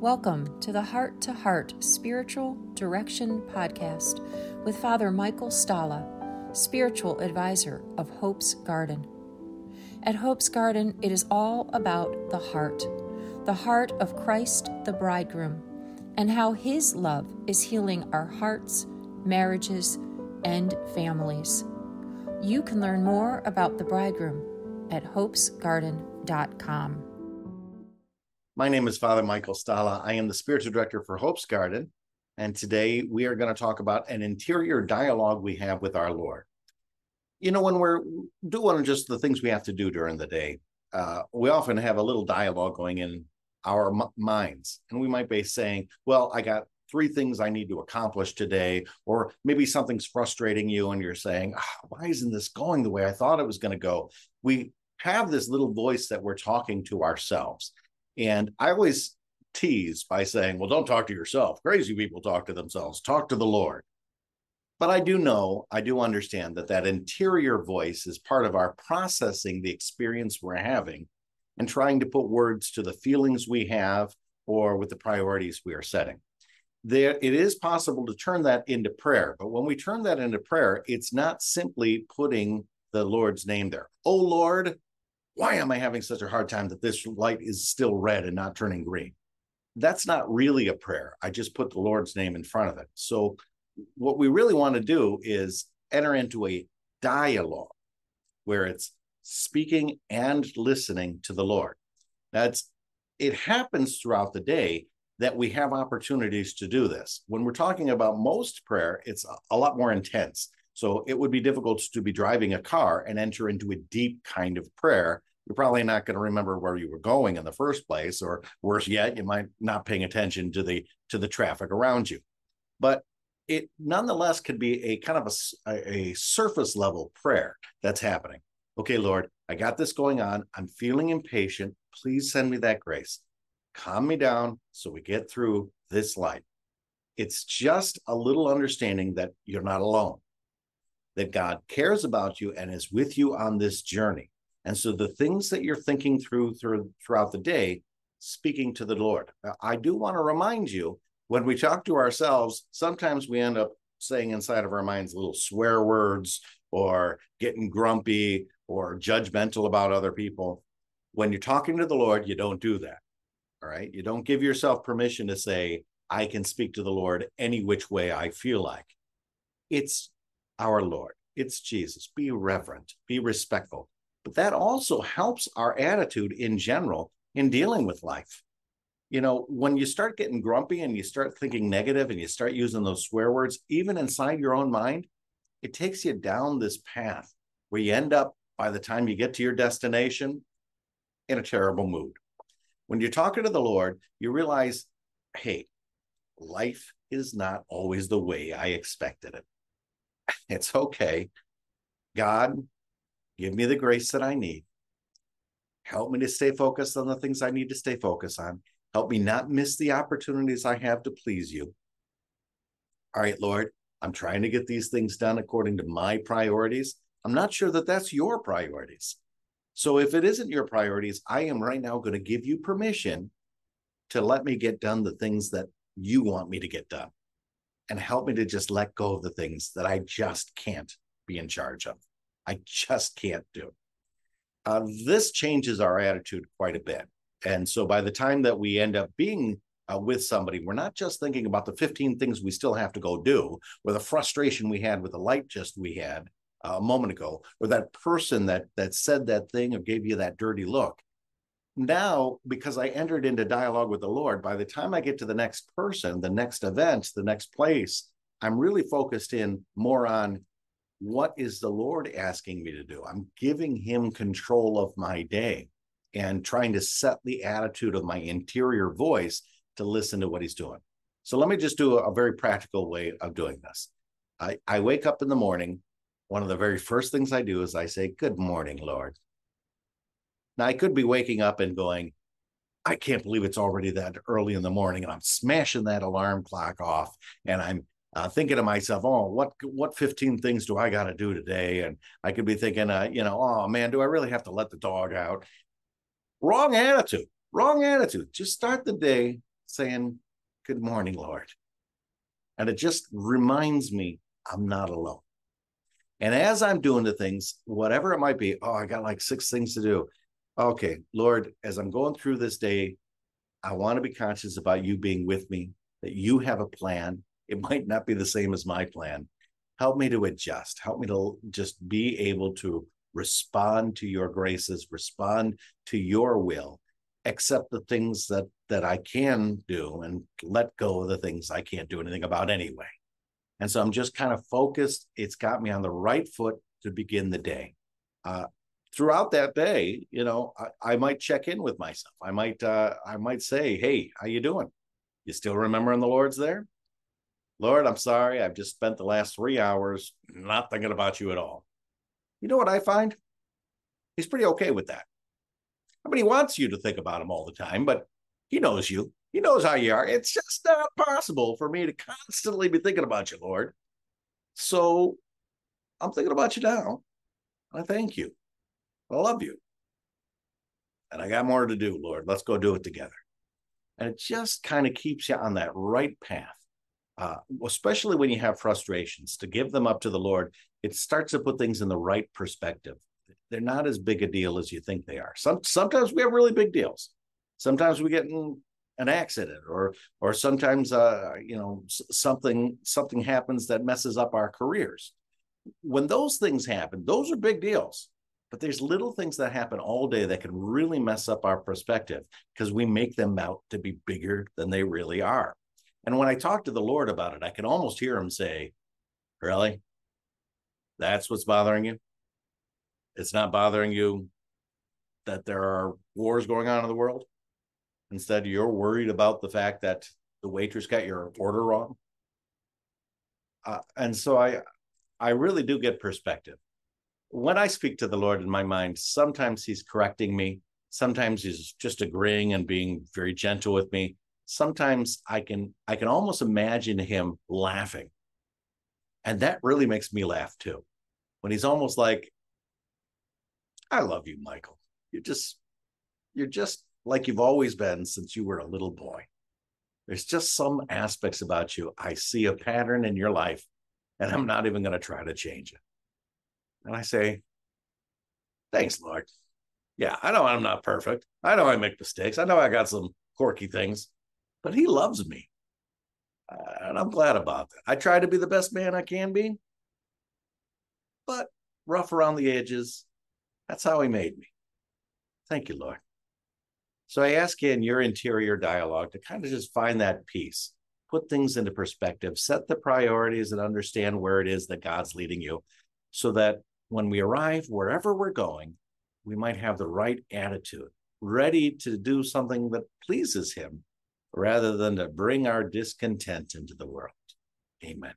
Welcome to the Heart to Heart Spiritual Direction Podcast with Father Michael Stalla, Spiritual Advisor of Hope's Garden. At Hope's Garden, it is all about the heart of Christ the Bridegroom, and how His love is healing our hearts, marriages, and families. You can learn more about the Bridegroom at hopesgarden.com. My name is Father Michael Stalla. I am the Spiritual Director for Hope's Garden, and today we are going to talk about an interior dialogue we have with our Lord. You know, when we're doing just the things we have to do during the day, we often have a little dialogue going in our minds, and we might be saying, well, I got 3 things I need to accomplish today, or maybe something's frustrating you, and you're saying, why isn't this going the way I thought it was going to go? We have this little voice that we're talking to ourselves. And I always tease by saying, well, don't talk to yourself. Crazy people talk to themselves. Talk to the Lord. But I do understand that that interior voice is part of our processing the experience we're having and trying to put words to the feelings we have or with the priorities we are setting. It is possible to turn that into prayer. But when we turn that into prayer, it's not simply putting the Lord's name there. Oh, Lord, why am I having such a hard time that this light is still red and not turning green? That's not really a prayer. I just put the Lord's name in front of it. So what we really want to do is enter into a dialogue where it's speaking and listening to the Lord. It happens throughout the day that we have opportunities to do this. When we're talking about most prayer, it's a lot more intense. So it would be difficult to be driving a car and enter into a deep kind of prayer. You're probably not going to remember where you were going in the first place, or worse yet, you might not paying attention to the traffic around you. But it nonetheless could be a kind of a surface level prayer that's happening. Okay, Lord, I got this going on. I'm feeling impatient. Please send me that grace. Calm me down so we get through this life. It's just a little understanding that you're not alone, that God cares about you and is with you on this journey. And so the things that you're thinking through throughout the day, speaking to the Lord. I do want to remind you, when we talk to ourselves, sometimes we end up saying inside of our minds little swear words or getting grumpy or judgmental about other people. When you're talking to the Lord, you don't do that, all right? You don't give yourself permission to say, I can speak to the Lord any which way I feel like. It's our Lord. It's Jesus. Be reverent. Be respectful. But that also helps our attitude in general in dealing with life. You know, when you start getting grumpy and you start thinking negative and you start using those swear words, even inside your own mind, it takes you down this path where you end up, by the time you get to your destination, in a terrible mood. When you're talking to the Lord, you realize, hey, life is not always the way I expected it. It's okay. God, give me the grace that I need. Help me to stay focused on the things I need to stay focused on. Help me not miss the opportunities I have to please you. All right, Lord, I'm trying to get these things done according to my priorities. I'm not sure that that's your priorities. So if it isn't your priorities, I am right now going to give you permission to let me get done the things that you want me to get done. And help me to just let go of the things that I just can't be in charge of. I just can't do. This changes our attitude quite a bit. And so by the time that we end up being with somebody, we're not just thinking about the 15 things we still have to go do, or the frustration we had with the light we had a moment ago, or that person that said that thing or gave you that dirty look. Now, because I entered into dialogue with the Lord, by the time I get to the next person, the next event, the next place, I'm really focused in more on what is the Lord asking me to do. I'm giving Him control of my day and trying to set the attitude of my interior voice to listen to what He's doing. So let me just do a very practical way of doing this. I wake up in the morning. One of the very first things I do is I say, good morning, Lord. Now, I could be waking up and going, I can't believe it's already that early in the morning, and I'm smashing that alarm clock off, and I'm thinking to myself, oh, what 15 things do I got to do today? And I could be thinking, oh, man, do I really have to let the dog out? Wrong attitude. Just start the day saying, good morning, Lord. And it just reminds me I'm not alone. And as I'm doing the things, whatever it might be, oh, I got like 6 things to do. Okay, Lord, as I'm going through this day, I want to be conscious about you being with me, that you have a plan. It might not be the same as my plan. Help me to adjust. Help me to just be able to respond to your graces, respond to your will, accept the things that I can do and let go of the things I can't do anything about anyway. And so I'm just kind of focused. It's got me on the right foot to begin the day. Throughout that day, you know, I might check in with myself. I might say, hey, how you doing? You still remembering the Lord's there? Lord, I'm sorry. I've just spent the last 3 hours not thinking about you at all. You know what I find? He's pretty okay with that. I mean, he wants you to think about him all the time, but he knows you. He knows how you are. It's just not possible for me to constantly be thinking about you, Lord. So I'm thinking about you now. I thank you. I love you. And I got more to do, Lord. Let's go do it together. And it just kind of keeps you on that right path, especially when you have frustrations. To give them up to the Lord, it starts to put things in the right perspective. They're not as big a deal as you think they are. Sometimes we have really big deals. Sometimes we get in an accident, or sometimes something happens that messes up our careers. When those things happen, those are big deals. But there's little things that happen all day that can really mess up our perspective because we make them out to be bigger than they really are. And when I talk to the Lord about it, I can almost hear him say, really? That's what's bothering you? It's not bothering you that there are wars going on in the world? Instead, you're worried about the fact that the waitress got your order wrong. And so I really do get perspective. When I speak to the Lord in my mind, sometimes he's correcting me. Sometimes he's just agreeing and being very gentle with me. Sometimes I can almost imagine him laughing. And that really makes me laugh too. When he's almost like, I love you, Michael. You're just like you've always been since you were a little boy. There's just some aspects about you. I see a pattern in your life, and I'm not even going to try to change it. And I say, thanks, Lord. Yeah, I know I'm not perfect. I know I make mistakes. I know I got some quirky things, but he loves me. And I'm glad about that. I try to be the best man I can be, but rough around the edges. That's how he made me. Thank you, Lord. So I ask you in your interior dialogue to kind of just find that peace, put things into perspective, set the priorities and understand where it is that God's leading you so that when we arrive wherever we're going, we might have the right attitude, ready to do something that pleases him rather than to bring our discontent into the world. Amen.